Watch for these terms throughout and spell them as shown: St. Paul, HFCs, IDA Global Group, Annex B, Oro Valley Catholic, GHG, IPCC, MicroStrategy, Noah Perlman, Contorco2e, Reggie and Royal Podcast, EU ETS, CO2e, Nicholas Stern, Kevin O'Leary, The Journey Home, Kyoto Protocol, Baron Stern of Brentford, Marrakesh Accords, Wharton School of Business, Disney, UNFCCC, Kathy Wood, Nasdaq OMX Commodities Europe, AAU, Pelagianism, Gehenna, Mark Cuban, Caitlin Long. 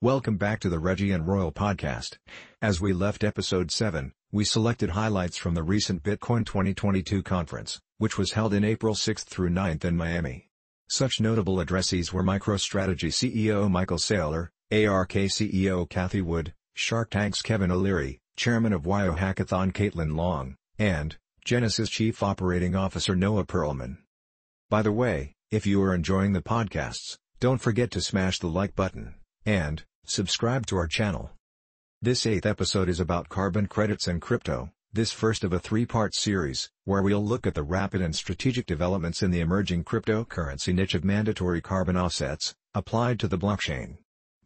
Welcome back to the Reggie and Royal Podcast. As we left episode 7, we selected highlights from the recent Bitcoin 2022 conference, which was held in April 6th through 9th in Miami. Such notable addressees were MicroStrategy CEO Michael Saylor, ARK CEO Kathy Wood, Shark Tank's Kevin O'Leary, Chairman of WIO Hackathon Caitlin Long, and Genesis Chief Operating Officer Noah Perlman. By the way, if you are enjoying the podcasts, don't forget to smash the like button and subscribe to our channel. This 8th episode is about carbon credits and crypto, this first of a 3-part series, where we'll look at the rapid and strategic developments in the emerging cryptocurrency niche of mandatory carbon offsets, applied to the blockchain.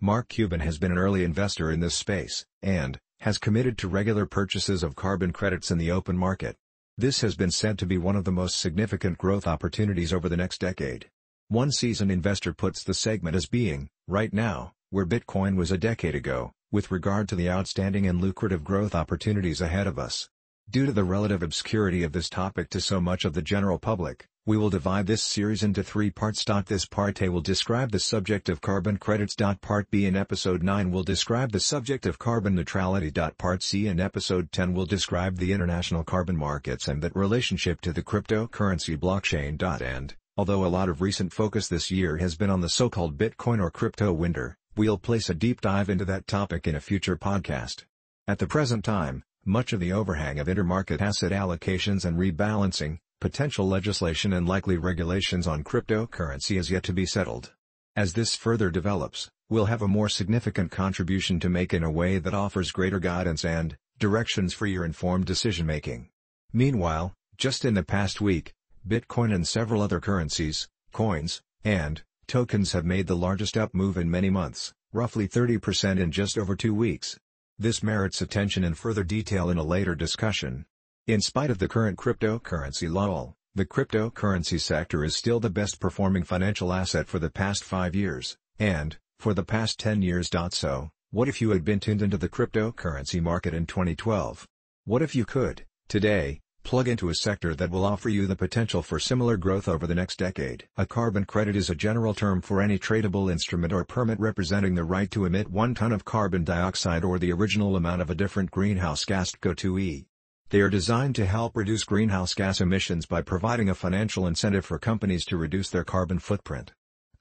Mark Cuban has been an early investor in this space, and has committed to regular purchases of carbon credits in the open market. This has been said to be one of the most significant growth opportunities over the next decade. One seasoned investor puts the segment as being, right now, where Bitcoin was a decade ago, with regard to the outstanding and lucrative growth opportunities ahead of us. Due to the relative obscurity of this topic to so much of the general public, we will divide this series into 3 parts. This Part A will describe the subject of carbon credits. Part B in Episode 9 will describe the subject of carbon neutrality. Part C in Episode 10 will describe the international carbon markets and that relationship to the cryptocurrency blockchain. And, although a lot of recent focus this year has been on the so-called Bitcoin or crypto winter, we'll place a deep dive into that topic in a future podcast. At the present time, much of the overhang of intermarket asset allocations and rebalancing, potential legislation and likely regulations on cryptocurrency is yet to be settled. As this further develops, we'll have a more significant contribution to make in a way that offers greater guidance and directions for your informed decision-making. Meanwhile, just in the past week, Bitcoin and several other currencies, coins, and tokens have made the largest up move in many months, roughly 30% in just over 2 weeks. This merits attention in further detail in a later discussion. In spite of the current cryptocurrency lull, the cryptocurrency sector is still the best performing financial asset for the past 5 years, and, for the past 10 years. So, what if you had been tuned into the cryptocurrency market in 2012? What if you could, today, plug into a sector that will offer you the potential for similar growth over the next decade? A carbon credit is a general term for any tradable instrument or permit representing the right to emit 1 ton of carbon dioxide or the original amount of a different greenhouse gas CO2e. They are designed to help reduce greenhouse gas emissions by providing a financial incentive for companies to reduce their carbon footprint.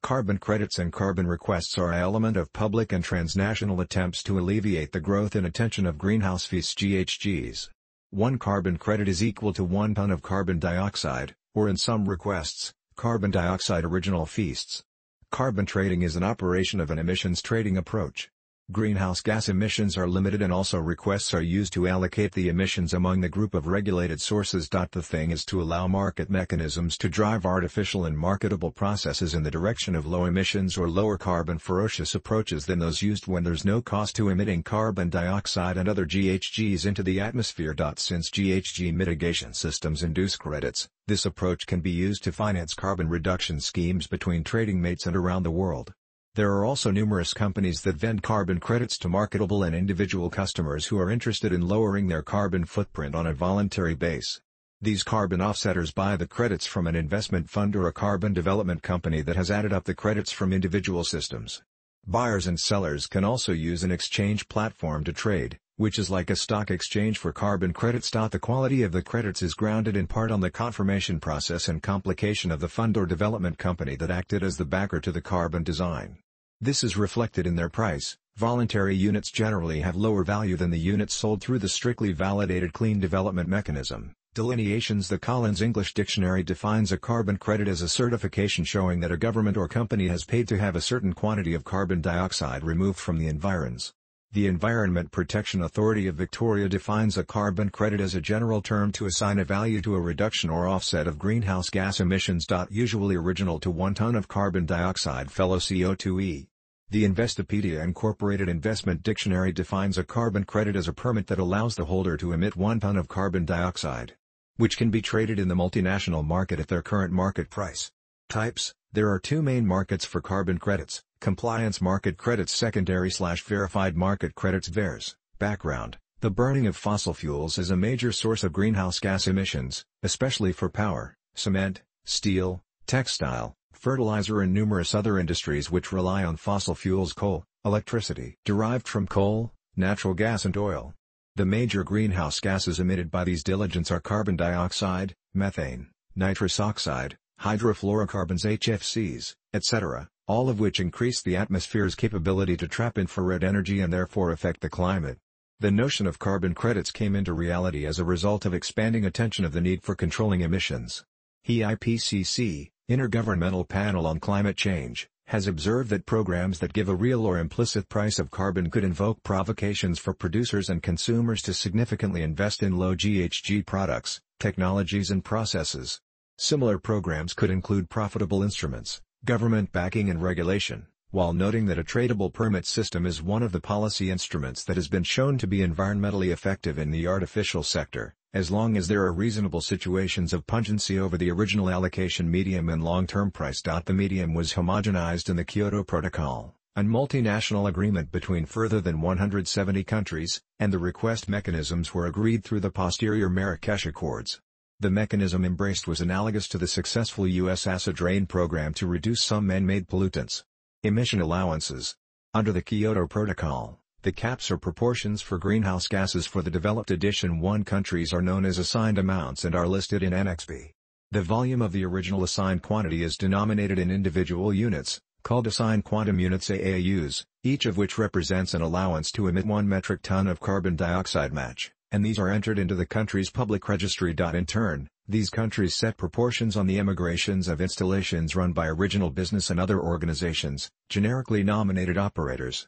Carbon credits and carbon requests are an element of public and transnational attempts to alleviate the growth in attention of greenhouse gas GHGs. 1 carbon credit is equal to 1 ton of carbon dioxide, or in some requests, carbon dioxide original feasts. Carbon trading is an operation of an emissions trading approach. Greenhouse gas emissions are limited and also requests are used to allocate the emissions among the group of regulated sources. The thing is to allow market mechanisms to drive artificial and marketable processes in the direction of low emissions or lower carbon ferocious approaches than those used when there's no cost to emitting carbon dioxide and other GHGs into the atmosphere. Since GHG mitigation systems induce credits, this approach can be used to finance carbon reduction schemes between trading mates and around the world. There are also numerous companies that vend carbon credits to marketable and individual customers who are interested in lowering their carbon footprint on a voluntary basis. These carbon offsetters buy the credits from an investment fund or a carbon development company that has added up the credits from individual systems. Buyers and sellers can also use an exchange platform to trade, which is like a stock exchange for carbon credits. The quality of the credits is grounded in part on the confirmation process and complication of the fund or development company that acted as the backer to the carbon design. This is reflected in their price. Voluntary units generally have lower value than the units sold through the strictly validated clean development mechanism. Delineations. The Collins English Dictionary defines a carbon credit as a certification showing that a government or company has paid to have a certain quantity of carbon dioxide removed from the environs. The Environment Protection Authority of Victoria defines a carbon credit as a general term to assign a value to a reduction or offset of greenhouse gas emissions. Usually original to 1 ton of carbon dioxide fellow CO2e. The Investopedia Incorporated Investment Dictionary defines a carbon credit as a permit that allows the holder to emit 1 ton of carbon dioxide, which can be traded in the multinational market at their current market price. Types: there are 2 main markets for carbon credits, compliance market credits, secondary/verified market credits. VARs. Background: the burning of fossil fuels is a major source of greenhouse gas emissions, especially for power, cement, steel, textile, fertilizer and numerous other industries which rely on fossil fuels. Coal, electricity derived from coal, natural gas and oil. The major greenhouse gases emitted by these diligence are carbon dioxide, methane, nitrous oxide, hydrofluorocarbons HFCs, etc., all of which increase the atmosphere's capability to trap infrared energy and therefore affect the climate. The notion of carbon credits came into reality as a result of expanding attention of the need for controlling emissions. The IPCC, Intergovernmental Panel on Climate Change, has observed that programs that give a real or implicit price of carbon could invoke provocations for producers and consumers to significantly invest in low GHG products, technologies and processes. Similar programs could include profitable instruments, government backing and regulation, while noting that a tradable permit system is one of the policy instruments that has been shown to be environmentally effective in the artificial sector, as long as there are reasonable situations of pungency over the original allocation medium and long-term price. The medium was homogenized in the Kyoto Protocol, a multinational agreement between further than 170 countries, and the request mechanisms were agreed through the posterior Marrakesh Accords. The mechanism embraced was analogous to the successful U.S. acid rain program to reduce some man-made pollutants. Emission allowances. Under the Kyoto Protocol, the caps or proportions for greenhouse gases for the developed Edition 1 countries are known as assigned amounts and are listed in Annex B. The volume of the original assigned quantity is denominated in individual units, called assigned quantum units AAUs, each of which represents an allowance to emit 1 metric ton of carbon dioxide match, and these are entered into the country's public registry. In turn, these countries set proportions on the emigrations of installations run by original business and other organizations, generically nominated operators.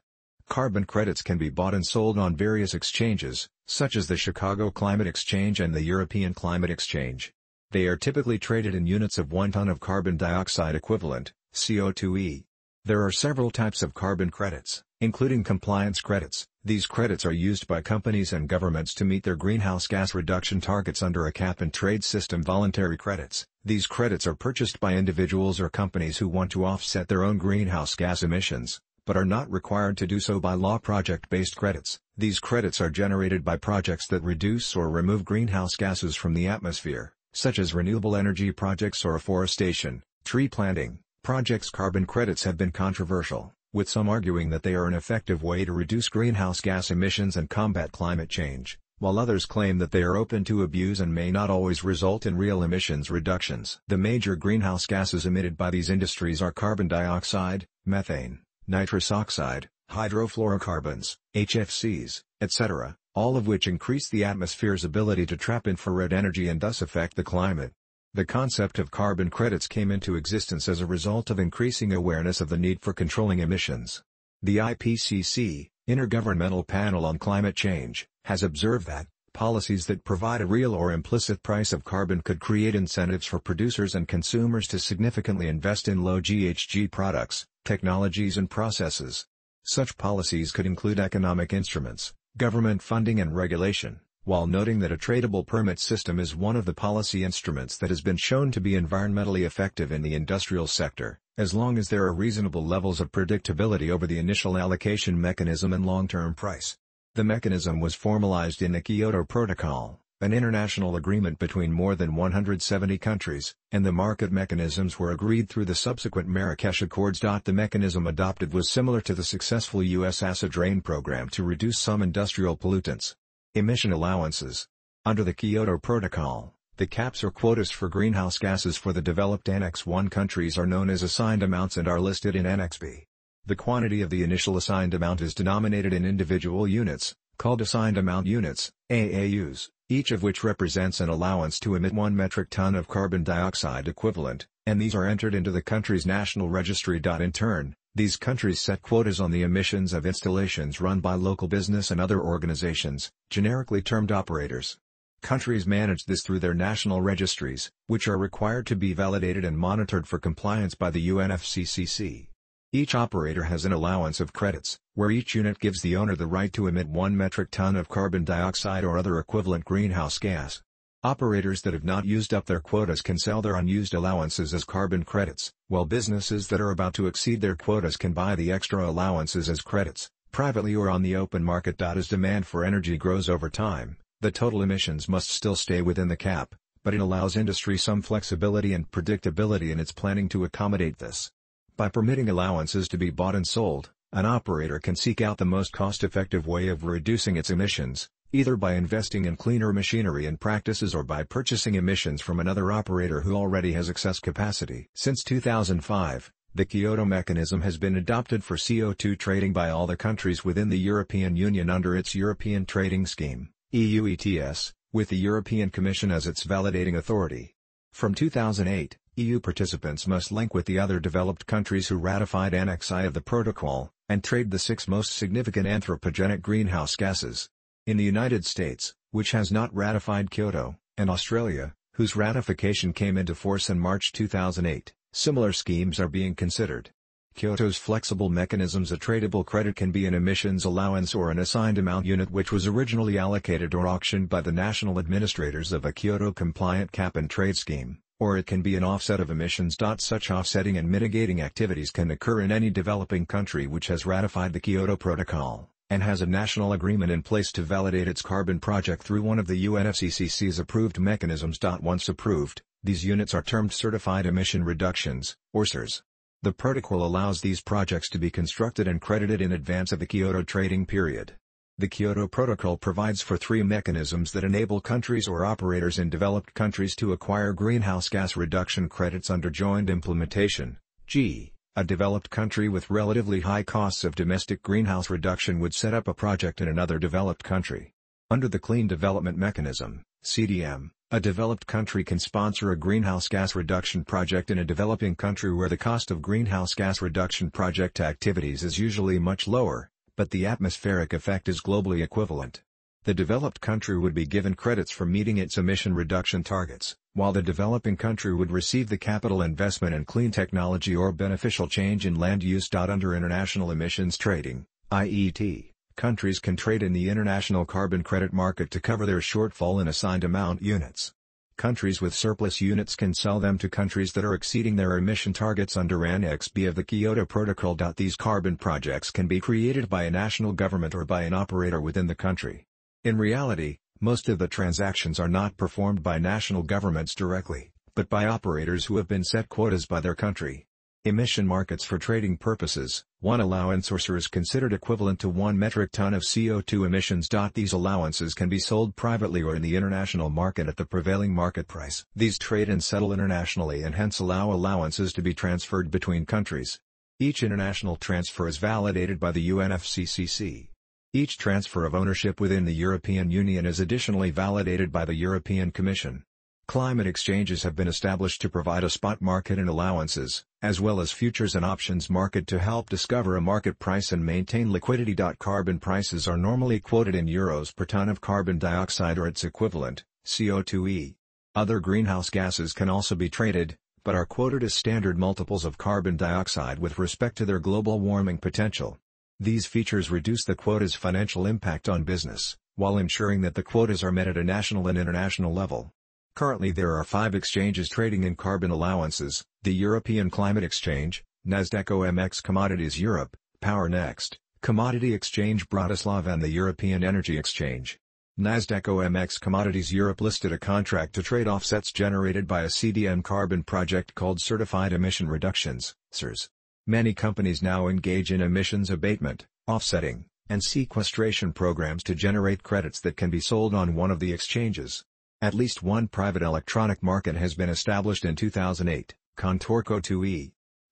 Carbon credits can be bought and sold on various exchanges, such as the Chicago Climate Exchange and the European Climate Exchange. They are typically traded in units of 1 ton of carbon dioxide equivalent, CO2e. There are several types of carbon credits, including compliance credits. These credits are used by companies and governments to meet their greenhouse gas reduction targets under a cap-and-trade system. Voluntary credits. These credits are purchased by individuals or companies who want to offset their own greenhouse gas emissions, but are not required to do so by law. Project-based credits. These credits are generated by projects that reduce or remove greenhouse gases from the atmosphere, such as renewable energy projects or afforestation, tree planting. Projects carbon credits have been controversial, with some arguing that they are an effective way to reduce greenhouse gas emissions and combat climate change, while others claim that they are open to abuse and may not always result in real emissions reductions. The major greenhouse gases emitted by these industries are carbon dioxide, methane, nitrous oxide, hydrofluorocarbons, HFCs, etc., all of which increase the atmosphere's ability to trap infrared energy and thus affect the climate. The concept of carbon credits came into existence as a result of increasing awareness of the need for controlling emissions. The IPCC, Intergovernmental Panel on Climate Change, has observed that policies that provide a real or implicit price of carbon could create incentives for producers and consumers to significantly invest in low GHG products, technologies and processes. Such policies could include economic instruments, government funding and regulation, while noting that a tradable permit system is one of the policy instruments that has been shown to be environmentally effective in the industrial sector, as long as there are reasonable levels of predictability over the initial allocation mechanism and long-term price. The mechanism was formalized in the Kyoto Protocol, an international agreement between more than 170 countries, and the market mechanisms were agreed through the subsequent Marrakesh Accords. The mechanism adopted was similar to the successful U.S. acid rain program to reduce some industrial pollutants. Emission allowances. Under the Kyoto Protocol, the caps or quotas for greenhouse gases for the developed Annex 1 countries are known as assigned amounts and are listed in Annex B. The quantity of the initial assigned amount is denominated in individual units, called assigned amount units, AAUs, each of which represents an allowance to emit 1 metric ton of carbon dioxide equivalent, and these are entered into the country's national registry. In turn, these countries set quotas on the emissions of installations run by local business and other organizations, generically termed operators. Countries manage this through their national registries, which are required to be validated and monitored for compliance by the UNFCCC. Each operator has an allowance of credits, where each unit gives the owner the right to emit 1 metric ton of carbon dioxide or other equivalent greenhouse gas. Operators that have not used up their quotas can sell their unused allowances as carbon credits, while businesses that are about to exceed their quotas can buy the extra allowances as credits, privately or on the open market. As demand for energy grows over time, the total emissions must still stay within the cap, but it allows industry some flexibility and predictability in its planning to accommodate this. By permitting allowances to be bought and sold, an operator can seek out the most cost-effective way of reducing its emissions, either by investing in cleaner machinery and practices or by purchasing emissions from another operator who already has excess capacity. Since 2005, the Kyoto mechanism has been adopted for CO2 trading by all the countries within the European Union under its European Trading Scheme, EU ETS, with the European Commission as its validating authority. From 2008, EU participants must link with the other developed countries who ratified Annex I of the protocol, and trade the 6 most significant anthropogenic greenhouse gases. In the United States, which has not ratified Kyoto, and Australia, whose ratification came into force in March 2008, similar schemes are being considered. Kyoto's flexible mechanisms: a tradable credit can be an emissions allowance or an assigned amount unit which was originally allocated or auctioned by the national administrators of a Kyoto-compliant cap-and-trade scheme, or it can be an offset of emissions. Such offsetting and mitigating activities can occur in any developing country which has ratified the Kyoto Protocol, and has a national agreement in place to validate its carbon project through one of the UNFCCC's approved mechanisms. Once approved, these units are termed Certified Emission Reductions, or CERs. The protocol allows these projects to be constructed and credited in advance of the Kyoto trading period. The Kyoto Protocol provides for 3 mechanisms that enable countries or operators in developed countries to acquire greenhouse gas reduction credits under joint implementation. G. A developed country with relatively high costs of domestic greenhouse reduction would set up a project in another developed country. Under the Clean Development Mechanism, CDM, a developed country can sponsor a greenhouse gas reduction project in a developing country where the cost of greenhouse gas reduction project activities is usually much lower, but the atmospheric effect is globally equivalent. The developed country would be given credits for meeting its emission reduction targets, while the developing country would receive the capital investment in clean technology or beneficial change in land use. Under international emissions trading, IET, countries can trade in the international carbon credit market to cover their shortfall in assigned amount units. Countries with surplus units can sell them to countries that are exceeding their emission targets under Annex B of the Kyoto Protocol. These carbon projects can be created by a national government or by an operator within the country. In reality, most of the transactions are not performed by national governments directly, but by operators who have been set quotas by their country. Emission markets for trading purposes: one allowance or CER is considered equivalent to 1 metric ton of CO2 emissions. These allowances can be sold privately or in the international market at the prevailing market price. These trade and settle internationally and hence allow allowances to be transferred between countries. Each international transfer is validated by the UNFCCC. Each transfer of ownership within the European Union is additionally validated by the European Commission. Climate exchanges have been established to provide a spot market in allowances, as well as futures and options market to help discover a market price and maintain liquidity. Carbon prices are normally quoted in euros per ton of carbon dioxide or its equivalent, CO2e. Other greenhouse gases can also be traded, but are quoted as standard multiples of carbon dioxide with respect to their global warming potential. These features reduce the quota's financial impact on business, while ensuring that the quotas are met at a national and international level. Currently there are 5 exchanges trading in carbon allowances: the European Climate Exchange, Nasdaq OMX Commodities Europe, PowerNext, Commodity Exchange Bratislava, and the European Energy Exchange. Nasdaq OMX Commodities Europe listed a contract to trade offsets generated by a CDM carbon project called Certified Emission Reductions, CERs. Many companies now engage in emissions abatement, offsetting, and sequestration programs to generate credits that can be sold on one of the exchanges. At least one private electronic market has been established in 2008, Contorco2e.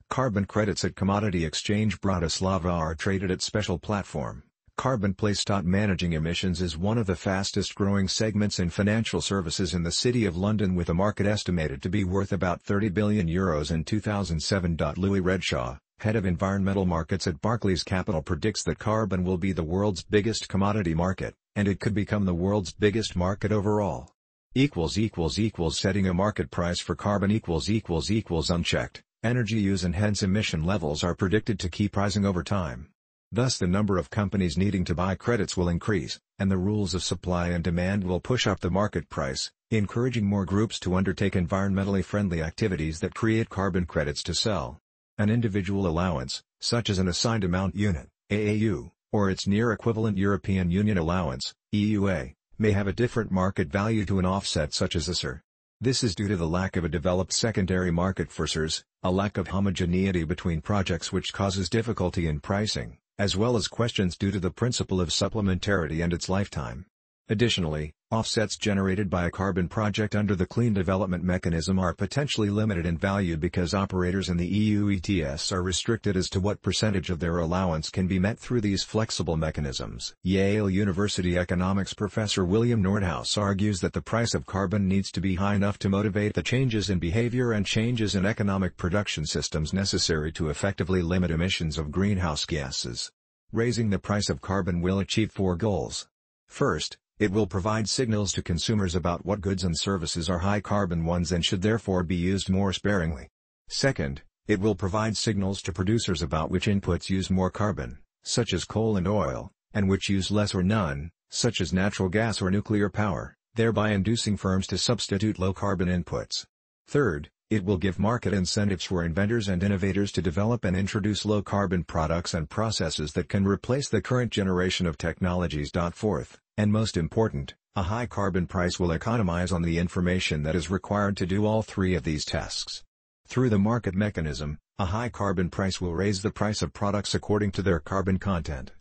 Carbon credits at Commodity Exchange Bratislava are traded at special platform, CarbonPlace. Managing emissions is one of the fastest growing segments in financial services in the City of London, with a market estimated to be worth about €30 billion in 2007. Louis Redshaw, head of environmental markets at Barclays Capital, predicts that carbon will be the world's biggest commodity market, and it could become the world's biggest market overall. Setting a market price for carbon unchecked, energy use and hence emission levels are predicted to keep rising over time. Thus the number of companies needing to buy credits will increase, and the rules of supply and demand will push up the market price, encouraging more groups to undertake environmentally friendly activities that create carbon credits to sell. An individual allowance, such as an assigned amount unit, AAU, or its near equivalent European Union allowance, EUA, may have a different market value to an offset such as a CER. This is due to the lack of a developed secondary market for CERs, a lack of homogeneity between projects which causes difficulty in pricing, as well as questions due to the principle of supplementarity and its lifetime. Additionally, offsets generated by a carbon project under the Clean Development Mechanism are potentially limited in value because operators in the EU ETS are restricted as to what percentage of their allowance can be met through these flexible mechanisms. Yale University economics professor William Nordhaus argues that the price of carbon needs to be high enough to motivate the changes in behavior and changes in economic production systems necessary to effectively limit emissions of greenhouse gases. Raising the price of carbon will achieve four goals. First, it will provide signals to consumers about what goods and services are high-carbon ones and should therefore be used more sparingly. Second, it will provide signals to producers about which inputs use more carbon, such as coal and oil, and which use less or none, such as natural gas or nuclear power, thereby inducing firms to substitute low-carbon inputs. Third, it will give market incentives for inventors and innovators to develop and introduce low-carbon products and processes that can replace the current generation of technologies. Fourth, and most important, a high carbon price will economize on the information that is required to do all three of these tasks. Through the market mechanism, a high carbon price will raise the price of products according to their carbon content.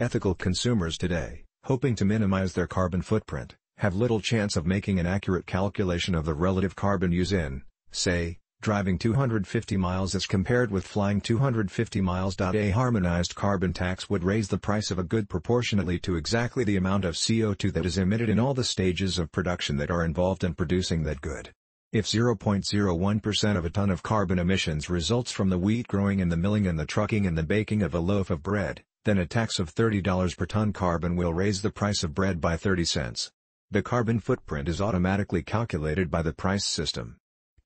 Ethical consumers today, hoping to minimize their carbon footprint, have little chance of making an accurate calculation of the relative carbon use in, say, driving 250 miles as compared with flying 250 miles. A harmonized carbon tax would raise the price of a good proportionately to exactly the amount of CO2 that is emitted in all the stages of production that are involved in producing that good. If 0.01% of a ton of carbon emissions results from the wheat growing and the milling and the trucking and the baking of a loaf of bread, then a tax of $30 per ton carbon will raise the price of bread by 30 cents. The carbon footprint is automatically calculated by the price system.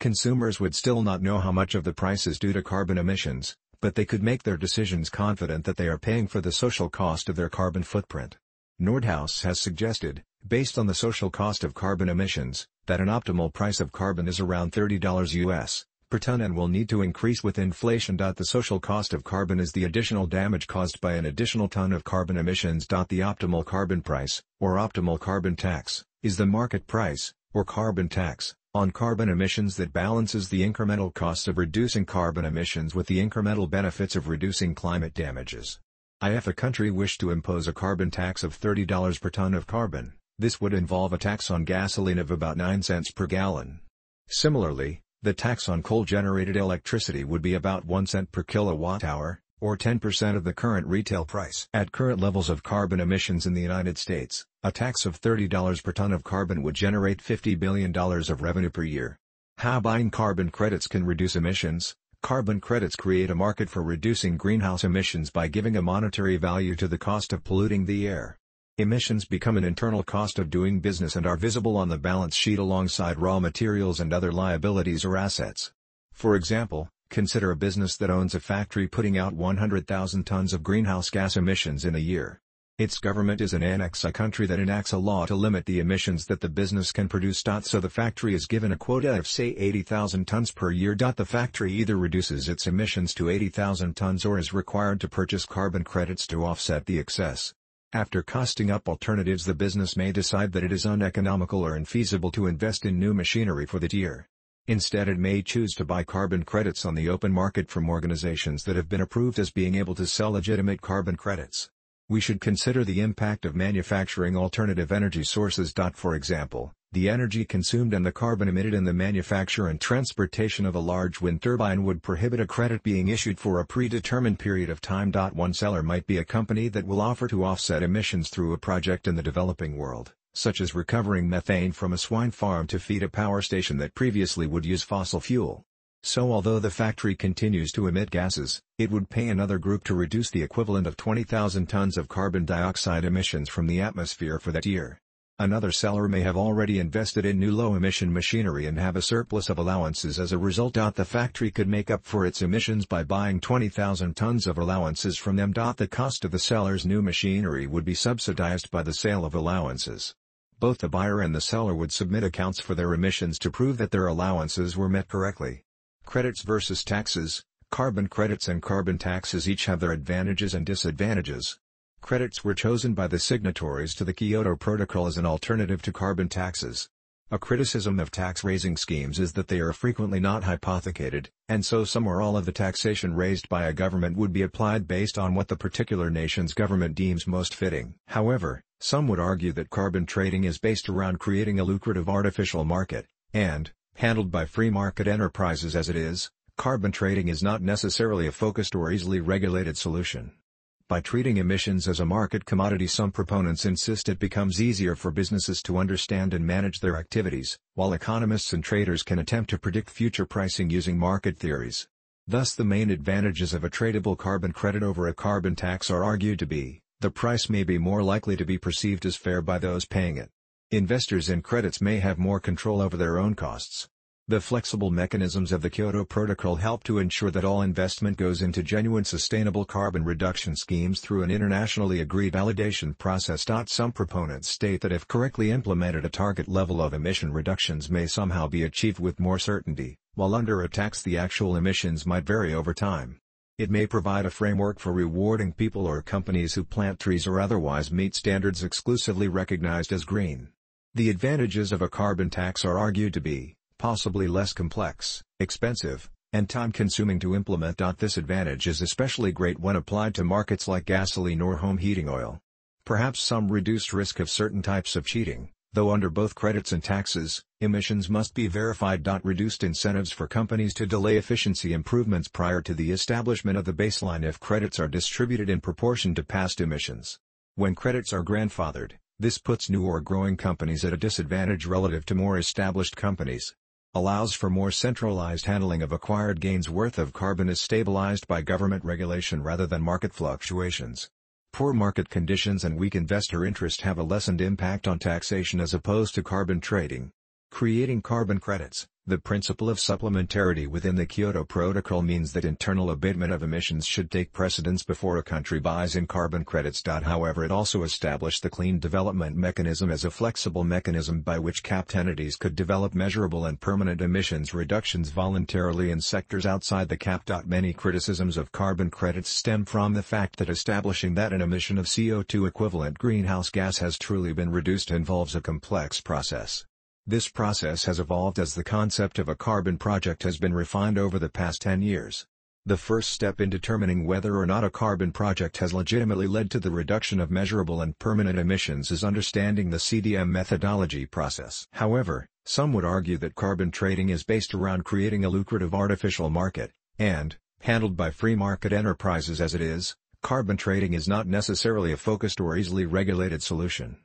Consumers would still not know how much of the price is due to carbon emissions, but they could make their decisions confident that they are paying for the social cost of their carbon footprint. Nordhaus has suggested, based on the social cost of carbon emissions, that an optimal price of carbon is around $30 US per ton and will need to increase with inflation. The social cost of carbon is the additional damage caused by an additional ton of carbon emissions. The optimal carbon price, or optimal carbon tax, is the market price, or carbon tax, on carbon emissions that balances the incremental costs of reducing carbon emissions with the incremental benefits of reducing climate damages. If a country wished to impose a carbon tax of $30 per ton of carbon, this would involve a tax on gasoline of about 9 cents per gallon. Similarly, the tax on coal-generated electricity would be about 1 cent per kilowatt-hour, or 10% of the current retail price. At current levels of carbon emissions in the United States, a tax of $30 per ton of carbon would generate $50 billion of revenue per year. How buying carbon credits can reduce emissions? Carbon credits create a market for reducing greenhouse emissions by giving a monetary value to the cost of polluting the air. Emissions become an internal cost of doing business and are visible on the balance sheet alongside raw materials and other liabilities or assets. For example, consider a business that owns a factory putting out 100,000 tons of greenhouse gas emissions in a year. Its government is an annex, a country that enacts a law to limit the emissions that the business can produce. So the factory is given a quota of say 80,000 tons per year. The factory either reduces its emissions to 80,000 tons or is required to purchase carbon credits to offset the excess. After costing up alternatives, the business may decide that it is uneconomical or infeasible to invest in new machinery for that year. Instead, it may choose to buy carbon credits on the open market from organizations that have been approved as being able to sell legitimate carbon credits. We should consider the impact of manufacturing alternative energy sources. For example, the energy consumed and the carbon emitted in the manufacture and transportation of a large wind turbine would prohibit a credit being issued for a predetermined period of time. One seller might be a company that will offer to offset emissions through a project in the developing world, such as recovering methane from a swine farm to feed a power station that previously would use fossil fuel. So although the factory continues to emit gases, it would pay another group to reduce the equivalent of 20,000 tons of carbon dioxide emissions from the atmosphere for that year. Another seller may have already invested in new low-emission machinery and have a surplus of allowances as a result. The factory could make up for its emissions by buying 20,000 tons of allowances from them. The cost of the seller's new machinery would be subsidized by the sale of allowances. Both the buyer and the seller would submit accounts for their emissions to prove that their allowances were met correctly. Credits versus taxes. Carbon credits and carbon taxes each have their advantages and disadvantages. Credits were chosen by the signatories to the Kyoto Protocol as an alternative to carbon taxes. A criticism of tax-raising schemes is that they are frequently not hypothecated, and so some or all of the taxation raised by a government would be applied based on what the particular nation's government deems most fitting. However, some would argue that carbon trading is based around creating a lucrative artificial market, and, handled by free market enterprises as it is, carbon trading is not necessarily a focused or easily regulated solution. By treating emissions as a market commodity, some proponents insist it becomes easier for businesses to understand and manage their activities, while economists and traders can attempt to predict future pricing using market theories. Thus, the main advantages of a tradable carbon credit over a carbon tax are argued to be: the price may be more likely to be perceived as fair by those paying it. Investors in credits may have more control over their own costs. The flexible mechanisms of the Kyoto Protocol help to ensure that all investment goes into genuine sustainable carbon reduction schemes through an internationally agreed validation process. Some proponents state that if correctly implemented, a target level of emission reductions may somehow be achieved with more certainty, while under a tax the actual emissions might vary over time. It may provide a framework for rewarding people or companies who plant trees or otherwise meet standards exclusively recognized as green. The advantages of a carbon tax are argued to be possibly less complex, expensive, and time-consuming to implement. This advantage is especially great when applied to markets like gasoline or home heating oil. Perhaps some reduced risk of certain types of cheating, though under both credits and taxes, emissions must be verified. Reduced incentives for companies to delay efficiency improvements prior to the establishment of the baseline if credits are distributed in proportion to past emissions. When credits are grandfathered, this puts new or growing companies at a disadvantage relative to more established companies. Allows for more centralized handling of acquired gains. Worth of carbon is stabilized by government regulation rather than market fluctuations. Poor market conditions and weak investor interest have a lessened impact on taxation as opposed to carbon trading. Creating carbon credits, the principle of supplementarity within the Kyoto Protocol means that internal abatement of emissions should take precedence before a country buys in carbon credits. However, it also established the Clean Development Mechanism as a flexible mechanism by which capped entities could develop measurable and permanent emissions reductions voluntarily in sectors outside the cap. Many criticisms of carbon credits stem from the fact that establishing that an emission of CO2 equivalent greenhouse gas has truly been reduced involves a complex process. This process has evolved as the concept of a carbon project has been refined over the past 10 years. The first step in determining whether or not a carbon project has legitimately led to the reduction of measurable and permanent emissions is understanding the CDM methodology process. However, some would argue that carbon trading is based around creating a lucrative artificial market, and, handled by free market enterprises as it is, carbon trading is not necessarily a focused or easily regulated solution.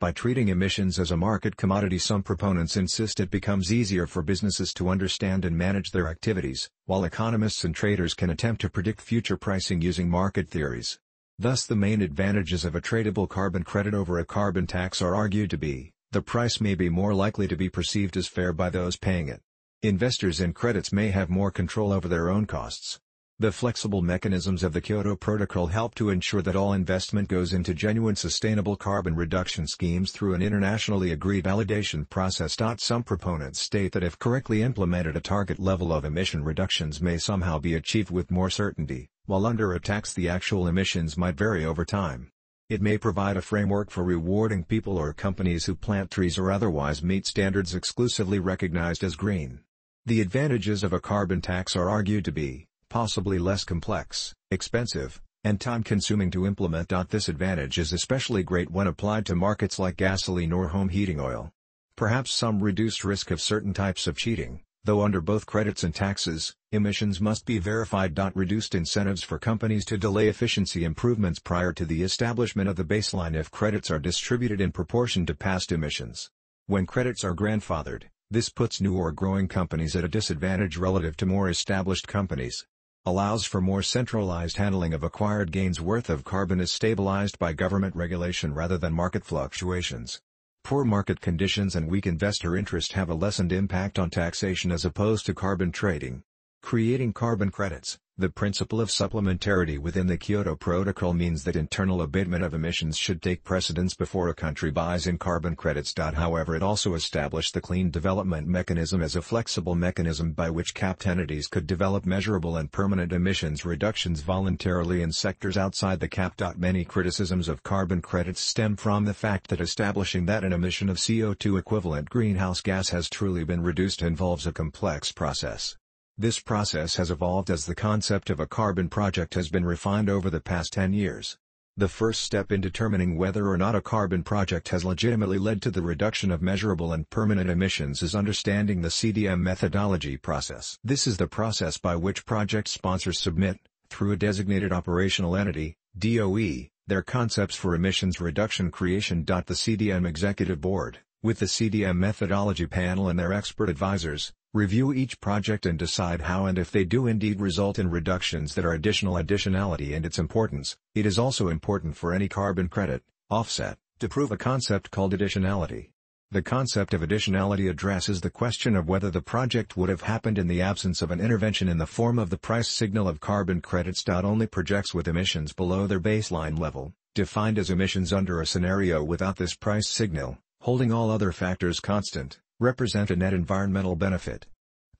By treating emissions as a market commodity, some proponents insist it becomes easier for businesses to understand and manage their activities, while economists and traders can attempt to predict future pricing using market theories. Thus, the main advantages of a tradable carbon credit over a carbon tax are argued to be: the price may be more likely to be perceived as fair by those paying it. Investors in credits may have more control over their own costs. The flexible mechanisms of the Kyoto Protocol help to ensure that all investment goes into genuine sustainable carbon reduction schemes through an internationally agreed validation process. Some proponents state that if correctly implemented, a target level of emission reductions may somehow be achieved with more certainty, while under a tax the actual emissions might vary over time. It may provide a framework for rewarding people or companies who plant trees or otherwise meet standards exclusively recognized as green. The advantages of a carbon tax are argued to be possibly less complex, expensive, and time-consuming to implement. This advantage is especially great when applied to markets like gasoline or home heating oil. Perhaps some reduced risk of certain types of cheating, though under both credits and taxes, emissions must be verified. Reduced incentives for companies to delay efficiency improvements prior to the establishment of the baseline if credits are distributed in proportion to past emissions. When credits are grandfathered, this puts new or growing companies at a disadvantage relative to more established companies. Allows for more centralized handling of acquired gains. Worth of carbon is stabilized by government regulation rather than market fluctuations. Poor market conditions and weak investor interest have a lessened impact on taxation as opposed to carbon trading. Creating carbon credits. The principle of supplementarity within the Kyoto Protocol means that internal abatement of emissions should take precedence before a country buys in carbon credits. However, it also established the Clean Development Mechanism as a flexible mechanism by which capped entities could develop measurable and permanent emissions reductions voluntarily in sectors outside the cap. Many criticisms of carbon credits stem from the fact that establishing that an emission of CO2 equivalent greenhouse gas has truly been reduced involves a complex process. This process has evolved as the concept of a carbon project has been refined over the past 10 years. The first step in determining whether or not a carbon project has legitimately led to the reduction of measurable and permanent emissions is understanding the CDM methodology process. This is the process by which project sponsors submit, through a designated operational entity, DOE, their concepts for emissions reduction creation. The CDM Executive Board, with the CDM methodology panel and their expert advisors, review each project and decide how and if they do indeed result in reductions that are additionality and its importance. It is also important for any carbon credit, offset, to prove a concept called additionality. The concept of additionality addresses the question of whether the project would have happened in the absence of an intervention in the form of the price signal of carbon credits. Only projects with emissions below their baseline level, defined as emissions under a scenario without this price signal, holding all other factors constant, represent a net environmental benefit.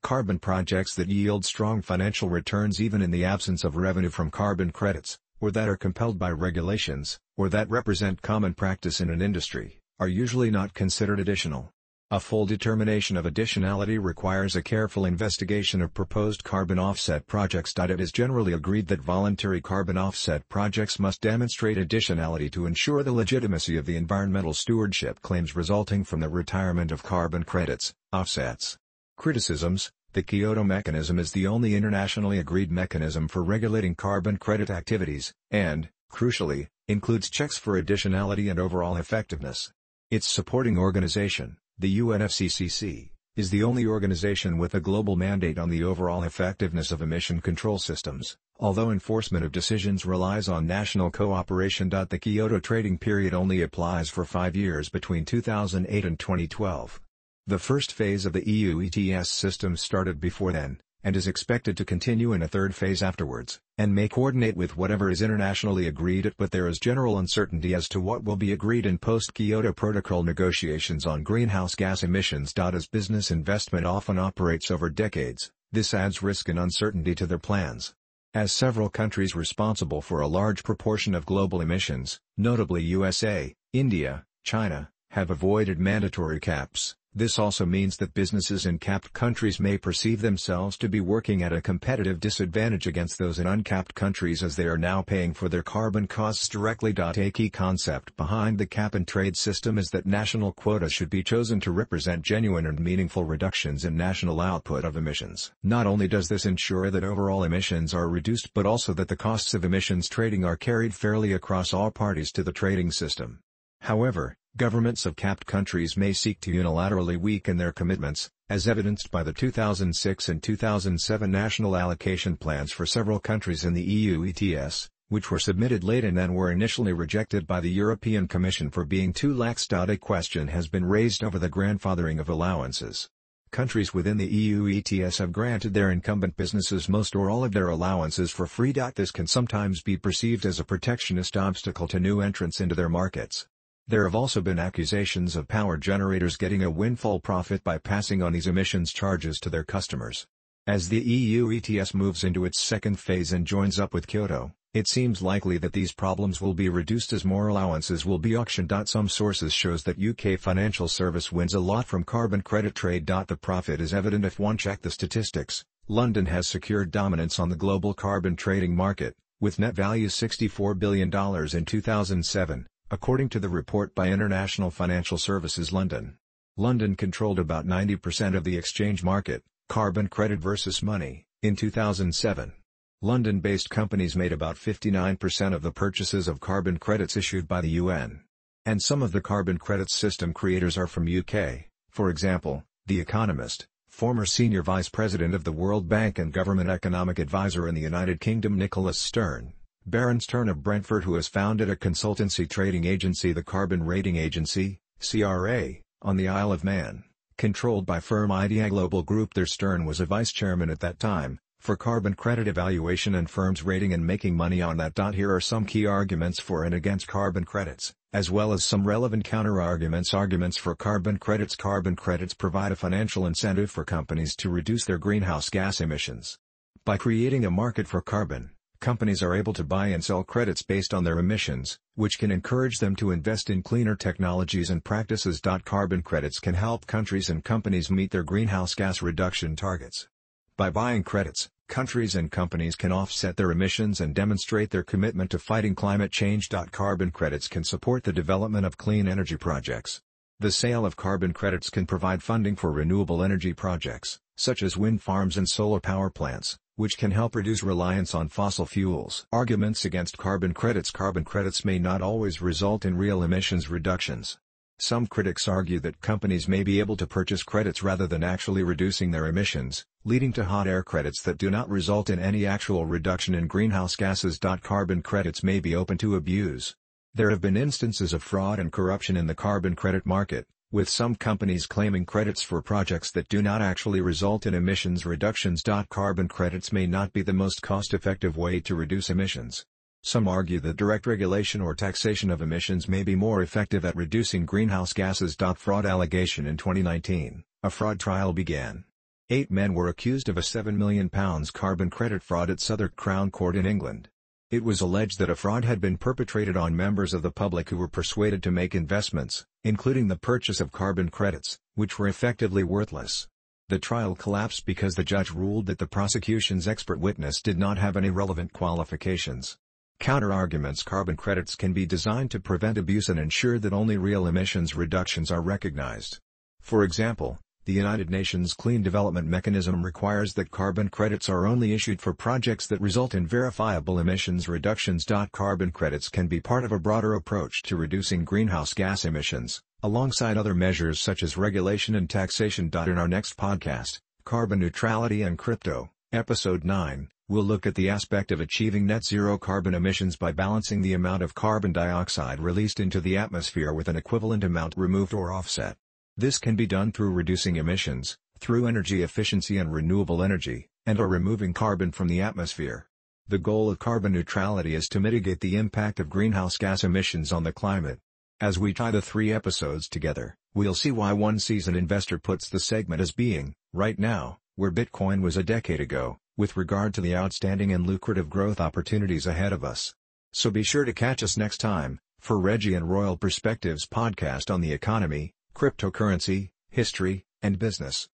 Carbon projects that yield strong financial returns even in the absence of revenue from carbon credits, or that are compelled by regulations, or that represent common practice in an industry, are usually not considered additional. A full determination of additionality requires a careful investigation of proposed carbon offset projects. It is generally agreed that voluntary carbon offset projects must demonstrate additionality to ensure the legitimacy of the environmental stewardship claims resulting from the retirement of carbon credits, offsets. Criticisms. The Kyoto mechanism is the only internationally agreed mechanism for regulating carbon credit activities, and, crucially, includes checks for additionality and overall effectiveness. Its supporting organization, the UNFCCC, is the only organization with a global mandate on the overall effectiveness of emission control systems, although enforcement of decisions relies on national cooperation. The Kyoto trading period only applies for 5 years between 2008 and 2012. The first phase of the EU ETS system started before then, and is expected to continue in a third phase afterwards, and may coordinate with whatever is internationally agreed at, but there is general uncertainty as to what will be agreed in post-Kyoto Protocol negotiations on greenhouse gas emissions. As business investment often operates over decades, this adds risk and uncertainty to their plans. As several countries responsible for a large proportion of global emissions, notably USA, India, China, have avoided mandatory caps, this also means that businesses in capped countries may perceive themselves to be working at a competitive disadvantage against those in uncapped countries as they are now paying for their carbon costs directly. A key concept behind the cap-and-trade system is that national quotas should be chosen to represent genuine and meaningful reductions in national output of emissions. Not only does this ensure that overall emissions are reduced but also that the costs of emissions trading are carried fairly across all parties to the trading system. However, governments of capped countries may seek to unilaterally weaken their commitments, as evidenced by the 2006 and 2007 national allocation plans for several countries in the EU ETS, which were submitted late and then were initially rejected by the European Commission for being too lax. A question has been raised over the grandfathering of allowances. Countries within the EU ETS have granted their incumbent businesses most or all of their allowances for free. This can sometimes be perceived as a protectionist obstacle to new entrants into their markets. There have also been accusations of power generators getting a windfall profit by passing on these emissions charges to their customers. As the EU ETS moves into its second phase and joins up with Kyoto, it seems likely that these problems will be reduced as more allowances will be auctioned. Some sources shows that UK financial service wins a lot from carbon credit trade. The profit is evident if one check the statistics. London has secured dominance on the global carbon trading market, with net value $64 billion in 2007. According to the report by International Financial Services London. London controlled about 90% of the exchange market, carbon credit versus money, in 2007. London-based companies made about 59% of the purchases of carbon credits issued by the UN. And some of the carbon credits system creators are from UK, for example, The Economist, former senior vice president of the World Bank and government economic advisor in the United Kingdom Nicholas Stern, Baron Stern of Brentford, who has founded a consultancy trading agency, the Carbon Rating Agency, CRA, on the Isle of Man, controlled by firm IDA Global Group. Stern was a vice chairman at that time, for carbon credit evaluation and firms rating and making money on that. Here are some key arguments for and against carbon credits, as well as some relevant counterarguments. Arguments for carbon credits. Carbon credits provide a financial incentive for companies to reduce their greenhouse gas emissions. By creating a market for carbon, companies are able to buy and sell credits based on their emissions, which can encourage them to invest in cleaner technologies and practices. Carbon credits can help countries and companies meet their greenhouse gas reduction targets. By buying credits, countries and companies can offset their emissions and demonstrate their commitment to fighting climate change. Carbon credits can support the development of clean energy projects. The sale of carbon credits can provide funding for renewable energy projects, such as wind farms and solar power plants, which can help reduce reliance on fossil fuels. Arguments against carbon credits. Carbon credits may not always result in real emissions reductions. Some critics argue that companies may be able to purchase credits rather than actually reducing their emissions, leading to hot air credits that do not result in any actual reduction in greenhouse gases. Carbon credits may be open to abuse. There have been instances of fraud and corruption in the carbon credit market, with some companies claiming credits for projects that do not actually result in emissions reductions. Carbon credits may not be the most cost-effective way to reduce emissions. Some argue that direct regulation or taxation of emissions may be more effective at reducing greenhouse gases. Fraud allegation. In 2019, a fraud trial began. 8 men were accused of a £7 million carbon credit fraud at Southwark Crown Court in England. It was alleged that a fraud had been perpetrated on members of the public who were persuaded to make investments, including the purchase of carbon credits, which were effectively worthless. The trial collapsed because the judge ruled that the prosecution's expert witness did not have any relevant qualifications. Counterarguments. Carbon credits can be designed to prevent abuse and ensure that only real emissions reductions are recognized. For example, the United Nations Clean Development Mechanism requires that carbon credits are only issued for projects that result in verifiable emissions reductions. Carbon credits can be part of a broader approach to reducing greenhouse gas emissions, alongside other measures such as regulation and taxation. In our next podcast, Carbon Neutrality and Crypto, Episode 9, we'll look at the aspect of achieving net zero carbon emissions by balancing the amount of carbon dioxide released into the atmosphere with an equivalent amount removed or offset. This can be done through reducing emissions, through energy efficiency and renewable energy, and/or removing carbon from the atmosphere. The goal of carbon neutrality is to mitigate the impact of greenhouse gas emissions on the climate. As we tie the three episodes together, we'll see why one seasoned investor puts the segment as being, right now, where Bitcoin was a decade ago, with regard to the outstanding and lucrative growth opportunities ahead of us. So be sure to catch us next time, for Reggie and Royal Perspectives podcast on the economy, cryptocurrency, history, and business.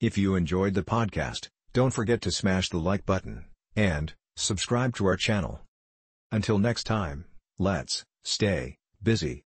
If you enjoyed the podcast, don't forget to smash the like button, and subscribe to our channel. Until next time, let's stay busy.